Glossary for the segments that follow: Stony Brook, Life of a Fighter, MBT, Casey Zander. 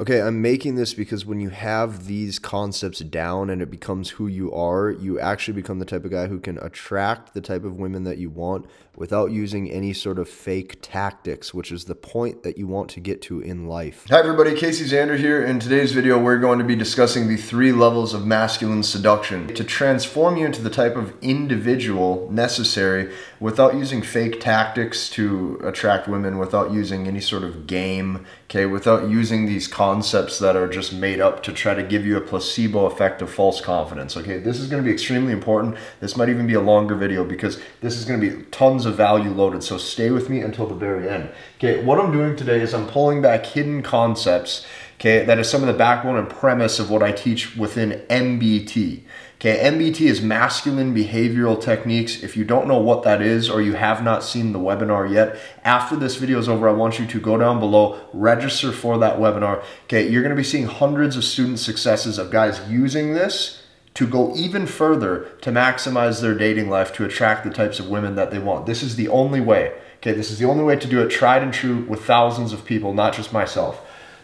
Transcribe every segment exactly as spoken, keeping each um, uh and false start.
okay, I'm making this because when you have these concepts down and it becomes who you are, you actually become the type of guy who can attract the type of women that you want without using any sort of fake tactics, which is the point that you want to get to in life. Hi everybody, Casey Zander here. In today's video, we're going to be discussing the three levels of masculine seduction to transform you into the type of individual necessary without using fake tactics to attract women, without using any sort of game, okay, without using these concepts. concepts that are just made up to try to give you a placebo effect of false confidence. Okay, this is going to be extremely important. This might even be a longer video because this is going to be tons of value loaded. So stay with me until the very end. Okay, what I'm doing today is I'm pulling back hidden concepts. Okay, that is some of the backbone and premise of what I teach within M B T. Okay, M B T is masculine behavioral techniques. If you don't know what that is or you have not seen the webinar yet, after this video is over, I want you to go down below, register for that webinar. Okay, you're gonna be seeing hundreds of student successes of guys using this to go even further to maximize their dating life to attract the types of women that they want. This is the only way. Okay, this is the only way to do it, tried and true with thousands of people, not just myself.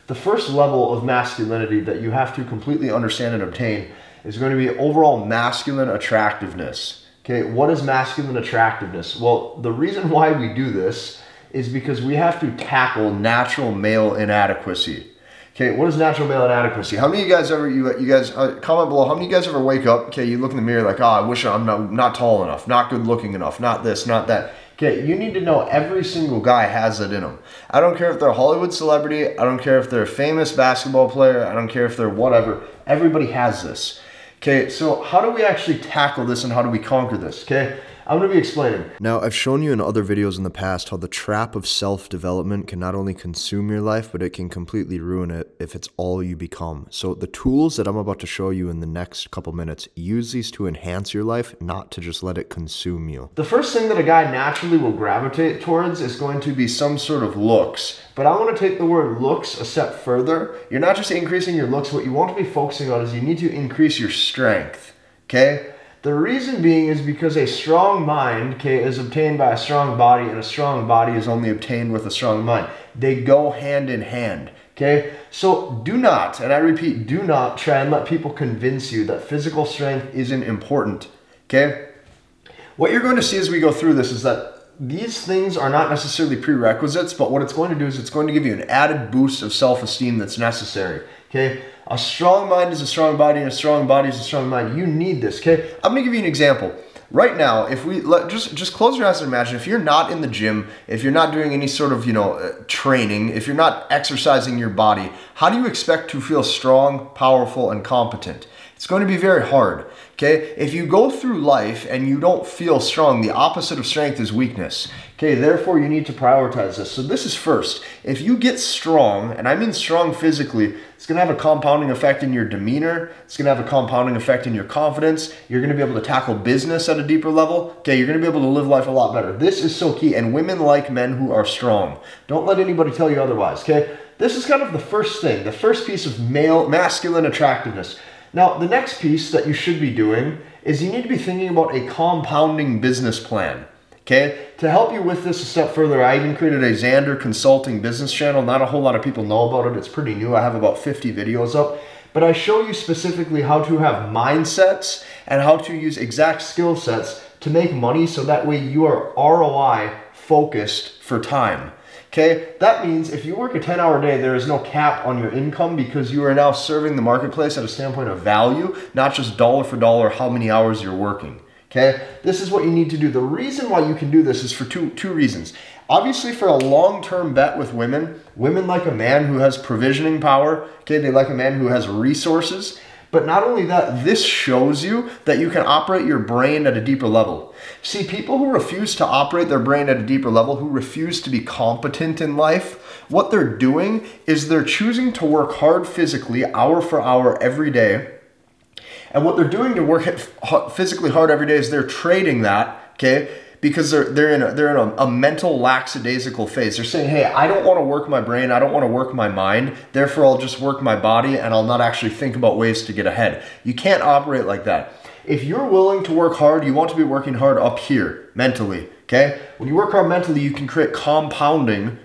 The first level of masculinity that you have to completely understand and obtain is going to be overall masculine attractiveness. Okay, what is masculine attractiveness? Well, the reason why we do this is because we have to tackle natural male inadequacy. Okay, what is natural male inadequacy? How many of you guys ever, you, you guys, uh, comment below, how many of you guys ever wake up, okay, you look in the mirror like, oh, I wish I'm not, not tall enough, not good looking enough, not this, not that. Okay, you need to know every single guy has that in them. I don't care if they're a Hollywood celebrity, I don't care if they're a famous basketball player, I don't care if they're whatever, everybody has this. Okay, so how do we actually tackle this and how do we conquer this? Okay, I'm going to be explaining. Now, I've shown you in other videos in the past how the trap of self-development can not only consume your life, but it can completely ruin it if it's all you become. So the tools that I'm about to show you in the next couple minutes, use these to enhance your life, not to just let it consume you. The first thing that a guy naturally will gravitate towards is going to be some sort of looks. But I want to take the word looks a step further. You're not just increasing your looks. What you want to be focusing on is you need to increase your strength, okay? The reason being is because a strong mind, okay, is obtained by a strong body, and a strong body is only obtained with a strong mind. They go hand in hand, okay? So do not, and I repeat, do not try and let people convince you that physical strength isn't important, okay? What you're going to see as we go through this is that these things are not necessarily prerequisites, but what it's going to do is it's going to give you an added boost of self-esteem that's necessary, okay? A strong mind is a strong body, and a strong body is a strong mind. You need this, okay? I'm going to give you an example. Right now, if we let, just, just close your eyes and imagine if you're not in the gym, if you're not doing any sort of, you know, uh, training, if you're not exercising your body, how do you expect to feel strong, powerful, and competent? It's going to be very hard, okay? If you go through life and you don't feel strong, the opposite of strength is weakness, okay? Therefore, you need to prioritize this. So this is first. If you get strong, and I mean strong physically, it's going to have a compounding effect in your demeanor. It's going to have a compounding effect in your confidence. You're going to be able to tackle business at a deeper level, okay? You're going to be able to live life a lot better. This is so key, and women like men who are strong. Don't let anybody tell you otherwise, okay? This is kind of the first thing, the first piece of male masculine attractiveness. Now, the next piece that you should be doing is you need to be thinking about a compounding business plan, okay? To help you with this a step further, I even created a Zander Consulting business channel. Not a whole lot of people know about it. It's pretty new. I have about fifty videos up, but I show you specifically how to have mindsets and how to use exact skill sets to make money so that way you are R O I focused for time. Okay, that means if you work a ten hour day, there is no cap on your income because you are now serving the marketplace at a standpoint of value, not just dollar for dollar how many hours you're working. Okay, this is what you need to do. The reason why you can do this is for two, two reasons. Obviously, for a long-term bet with women, women like a man who has provisioning power. Okay, they like a man who has resources. But not only that, this shows you that you can operate your brain at a deeper level. See, people who refuse to operate their brain at a deeper level, who refuse to be competent in life, what they're doing is they're choosing to work hard physically, hour for hour, every day. And what they're doing to work physically hard every day is they're trading that, okay? Because they're they're in a, they're in a, a mental lackadaisical phase. They're saying, hey, I don't want to work my brain. I don't want to work my mind. Therefore, I'll just work my body and I'll not actually think about ways to get ahead. You can't operate like that. If you're willing to work hard, you want to be working hard up here mentally, okay? When you work hard mentally, you can create compounding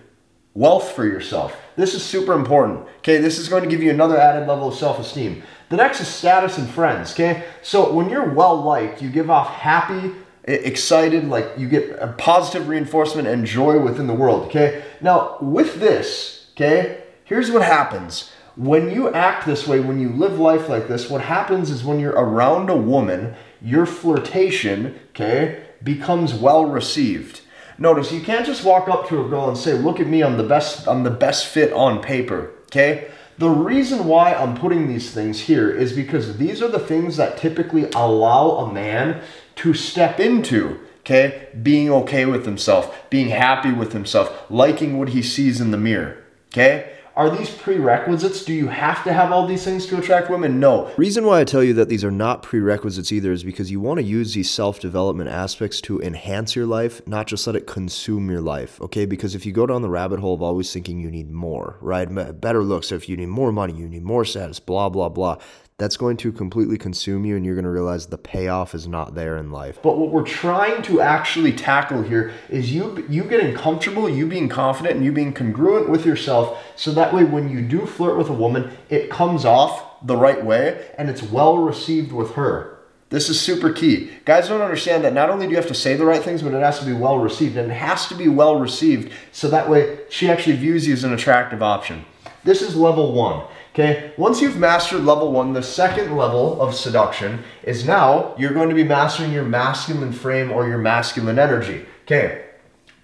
wealth for yourself. This is super important, okay? This is going to give you another added level of self-esteem. The next is status and friends, okay? So when you're well-liked, you give off happy, excited, like you get a positive reinforcement and joy within the world, okay? Now, with this, okay, here's what happens. When you act this way, when you live life like this, what happens is when you're around a woman, your flirtation, okay, becomes well-received. Notice, you can't just walk up to a girl and say, look at me, I'm the best, I'm the best fit on paper, okay? The reason why I'm putting these things here is because these are the things that typically allow a man to step into, okay, being okay with himself, being happy with himself, liking what he sees in the mirror, okay? Are these prerequisites? Do you have to have all these things to attract women? No. Reason why I tell you that these are not prerequisites either is because you want to use these self-development aspects to enhance your life, not just let it consume your life, okay? Because if you go down the rabbit hole of always thinking you need more, right? Better looks, if you need more money, you need more status, blah, blah, blah. That's going to completely consume you, and you're going to realize the payoff is not there in life. But what we're trying to actually tackle here is you you getting comfortable, you being confident, and you being congruent with yourself, so that way when you do flirt with a woman, it comes off the right way, and it's well received with her. This is super key. Guys don't understand that not only do you have to say the right things, but it has to be well received, and it has to be well received, so that way she actually views you as an attractive option. This is level one. Okay, once you've mastered level one, the second level of seduction is now you're going to be mastering your masculine frame or your masculine energy. Okay,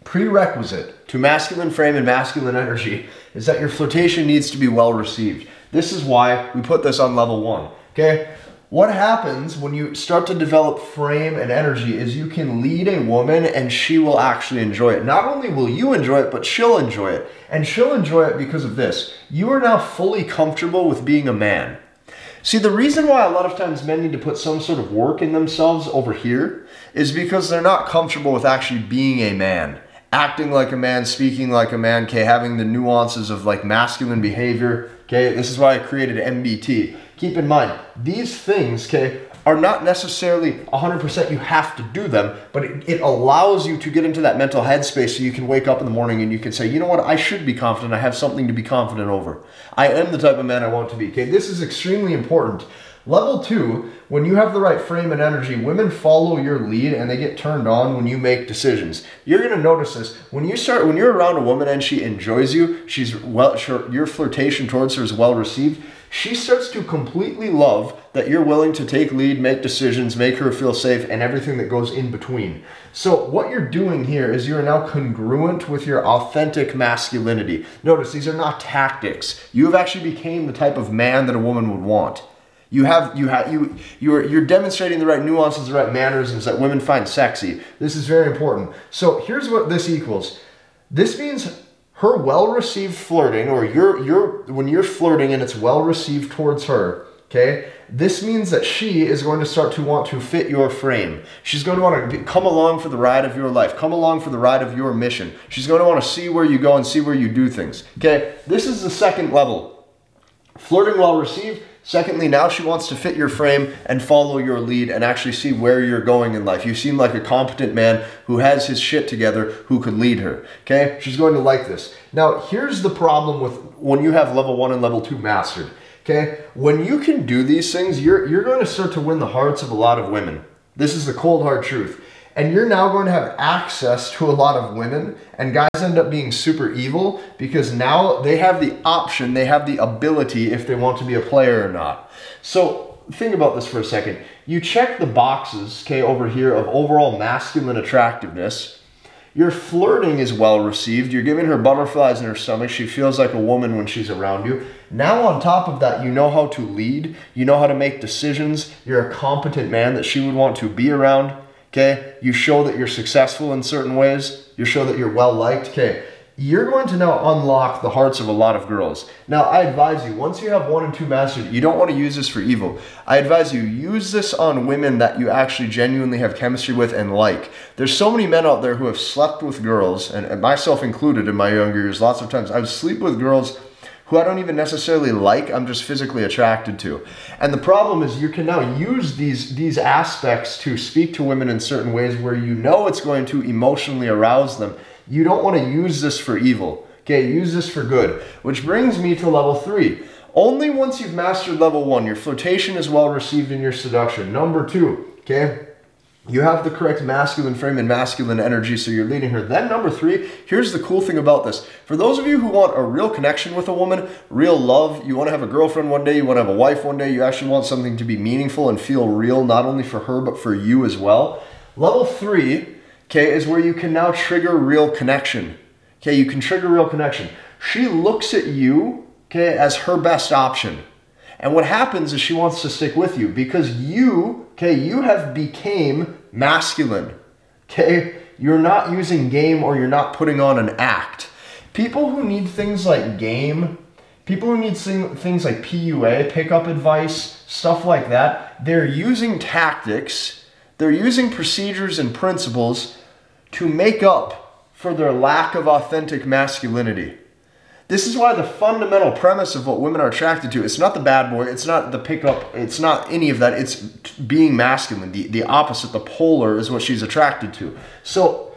prerequisite to masculine frame and masculine energy is that your flirtation needs to be well received. This is why we put this on level one. Okay, what happens when you start to develop frame and energy is you can lead a woman and she will actually enjoy it. Not only will you enjoy it, but she'll enjoy it. And she'll enjoy it because of this. You are now fully comfortable with being a man. See, the reason why a lot of times men need to put some sort of work in themselves over here is because they're not comfortable with actually being a man, acting like a man, speaking like a man, okay, having the nuances of like masculine behavior, okay? This is why I created M B T. Keep in mind, these things, okay, are not necessarily one hundred percent you have to do them, but it, it allows you to get into that mental headspace so you can wake up in the morning and you can say, you know what, I should be confident. I have something to be confident over. I am the type of man I want to be, okay? This is extremely important. Level two, when you have the right frame and energy, women follow your lead and they get turned on when you make decisions. You're going to notice this. When you start, when you're around a woman and she enjoys you, she's well, sure, your flirtation towards her is well received. She starts to completely love that you're willing to take lead, make decisions, make her feel safe, and everything that goes in between. So what you're doing here is you're now congruent with your authentic masculinity. Notice these are not tactics. You have actually became the type of man that a woman would want. You have, you have, you, you're, you're demonstrating the right nuances, the right mannerisms that women find sexy. This is very important. So here's what this equals. This means her well-received flirting, or your, your, when you're flirting and it's well-received towards her, okay? This means that she is going to start to want to fit your frame. She's going to want to come along for the ride of your life, come along for the ride of your mission. She's going to want to see where you go and see where you do things, okay? This is the second level. Flirting well-received. Secondly, now she wants to fit your frame and follow your lead and actually see where you're going in life. You seem like a competent man who has his shit together, who could lead her, okay? She's going to like this. Now, here's the problem with when you have level one and level two mastered, okay? When you can do these things, you're, you're going to start to win the hearts of a lot of women. This is the cold hard truth. And you're now going to have access to a lot of women, and guys end up being super evil because now they have the option, they have the ability if they want to be a player or not. So think about this for a second. You check the boxes, okay, over here of overall masculine attractiveness. Your flirting is well received. You're giving her butterflies in her stomach. She feels like a woman when she's around you. Now on top of that, you know how to lead. You know how to make decisions. You're a competent man that she would want to be around. Okay, you show that you're successful in certain ways. You show that you're well-liked. Okay, you're going to now unlock the hearts of a lot of girls. Now, I advise you, once you have one and two mastered, you don't want to use this for evil. I advise you, use this on women that you actually genuinely have chemistry with and like. There's so many men out there who have slept with girls, and, and myself included in my younger years, lots of times I would sleep with girls who I don't even necessarily like, I'm just physically attracted to. And the problem is you can now use these, these aspects to speak to women in certain ways where you know it's going to emotionally arouse them. You don't want to use this for evil. Okay, use this for good. Which brings me to level three. Only once you've mastered level one, your flirtation is well received in your seduction. Number two, okay? You have the correct masculine frame and masculine energy, so you're leading her. Then number three, here's the cool thing about this. For those of you who want a real connection with a woman, real love, you want to have a girlfriend one day, you want to have a wife one day, you actually want something to be meaningful and feel real, not only for her, but for you as well. Level three, okay, is where you can now trigger real connection. Okay, you can trigger real connection. She looks at you, okay, as her best option. And what happens is she wants to stick with you because you, okay, you have became masculine, okay? You're not using game or you're not putting on an act. People who need things like game, people who need things like P U A, pickup advice, stuff like that, they're using tactics, they're using procedures and principles to make up for their lack of authentic masculinity. This is why the fundamental premise of what women are attracted to, it's not the bad boy, it's not the pickup, it's not any of that, it's being masculine. The, the opposite, the polar is what she's attracted to. So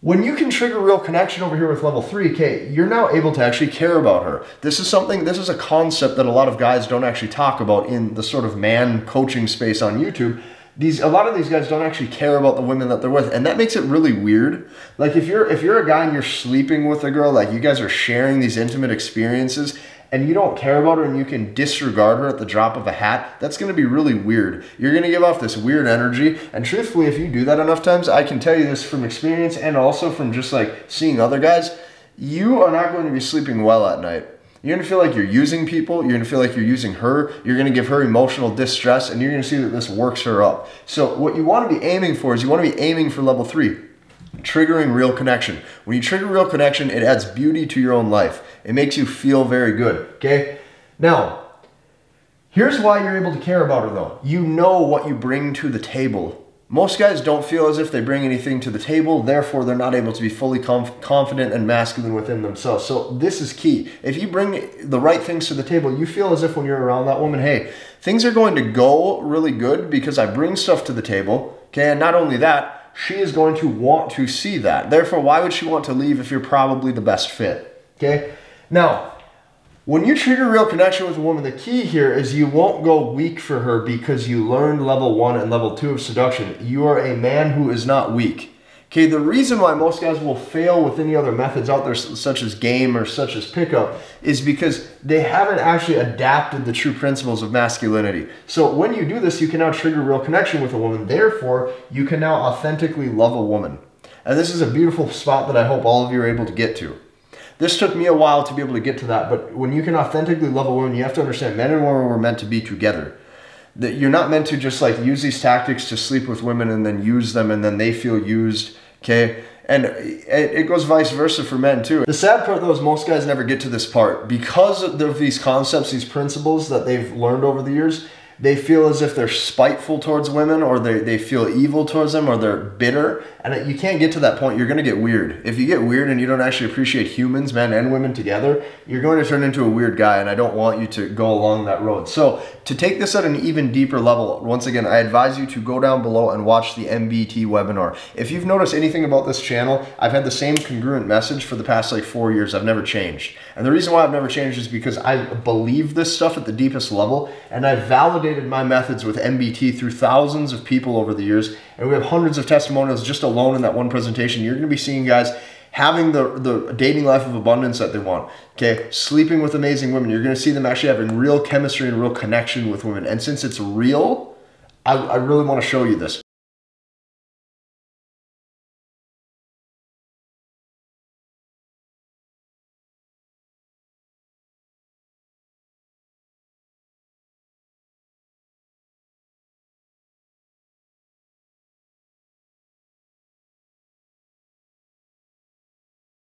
when you can trigger real connection over here with level three, okay, you're now able to actually care about her. This is something, this is a concept that a lot of guys don't actually talk about in the sort of man coaching space on YouTube. These, a lot of these guys don't actually care about the women that they're with, and that makes it really weird. Like if you're if you're a guy and you're sleeping with a girl, like you guys are sharing these intimate experiences and you don't care about her and you can disregard her at the drop of a hat, that's going to be really weird. You're going to give off this weird energy, and truthfully, if you do that enough times, I can tell you this from experience and also from just like seeing other guys, you are not going to be sleeping well at night. You're gonna feel like you're using people, you're gonna feel like you're using her, you're gonna give her emotional distress, and you're gonna see that this works her up. So what you wanna be aiming for is you wanna be aiming for level three, triggering real connection. When you trigger real connection, it adds beauty to your own life. It makes you feel very good, okay? Now, here's why you're able to care about her though. You know what you bring to the table. Most guys don't feel as if they bring anything to the table, therefore they're not able to be fully conf- confident and masculine within themselves. So this is key. If you bring the right things to the table, you feel as if when you're around that woman, hey, things are going to go really good because I bring stuff to the table, okay? And not only that, she is going to want to see that. Therefore, why would she want to leave if you're probably the best fit, okay? Now, when you trigger real connection with a woman, the key here is you won't go weak for her because you learned level one and level two of seduction. You are a man who is not weak. Okay, the reason why most guys will fail with any other methods out there, such as game or such as pickup, is because they haven't actually adapted the true principles of masculinity. So when you do this, you can now trigger real connection with a woman. Therefore, you can now authentically love a woman. And this is a beautiful spot that I hope all of you are able to get to. This took me a while to be able to get to that, but when you can authentically love a woman, you have to understand men and women were meant to be together. That you're not meant to just like use these tactics to sleep with women and then use them and then they feel used, okay? And it goes vice versa for men too. The sad part though is most guys never get to this part. Because of these concepts, these principles that they've learned over the years, they feel as if they're spiteful towards women or they, they feel evil towards them or they're bitter. And you can't get to that point. You're going to get weird. If you get weird and you don't actually appreciate humans, men and women together, you're going to turn into a weird guy. And I don't want you to go along that road. So to take this at an even deeper level, once again, I advise you to go down below and watch the M B T webinar. If you've noticed anything about this channel, I've had the same congruent message for the past like four years. I've never changed. And the reason why I've never changed is because I believe this stuff at the deepest level and I validate my methods with M B T through thousands of people over the years, and we have hundreds of testimonials just alone in that one presentation. You're going to be seeing guys having the, the dating life of abundance that they want, okay? Sleeping with amazing women. You're going to see them actually having real chemistry and real connection with women. And since it's real, I, I really want to show you this.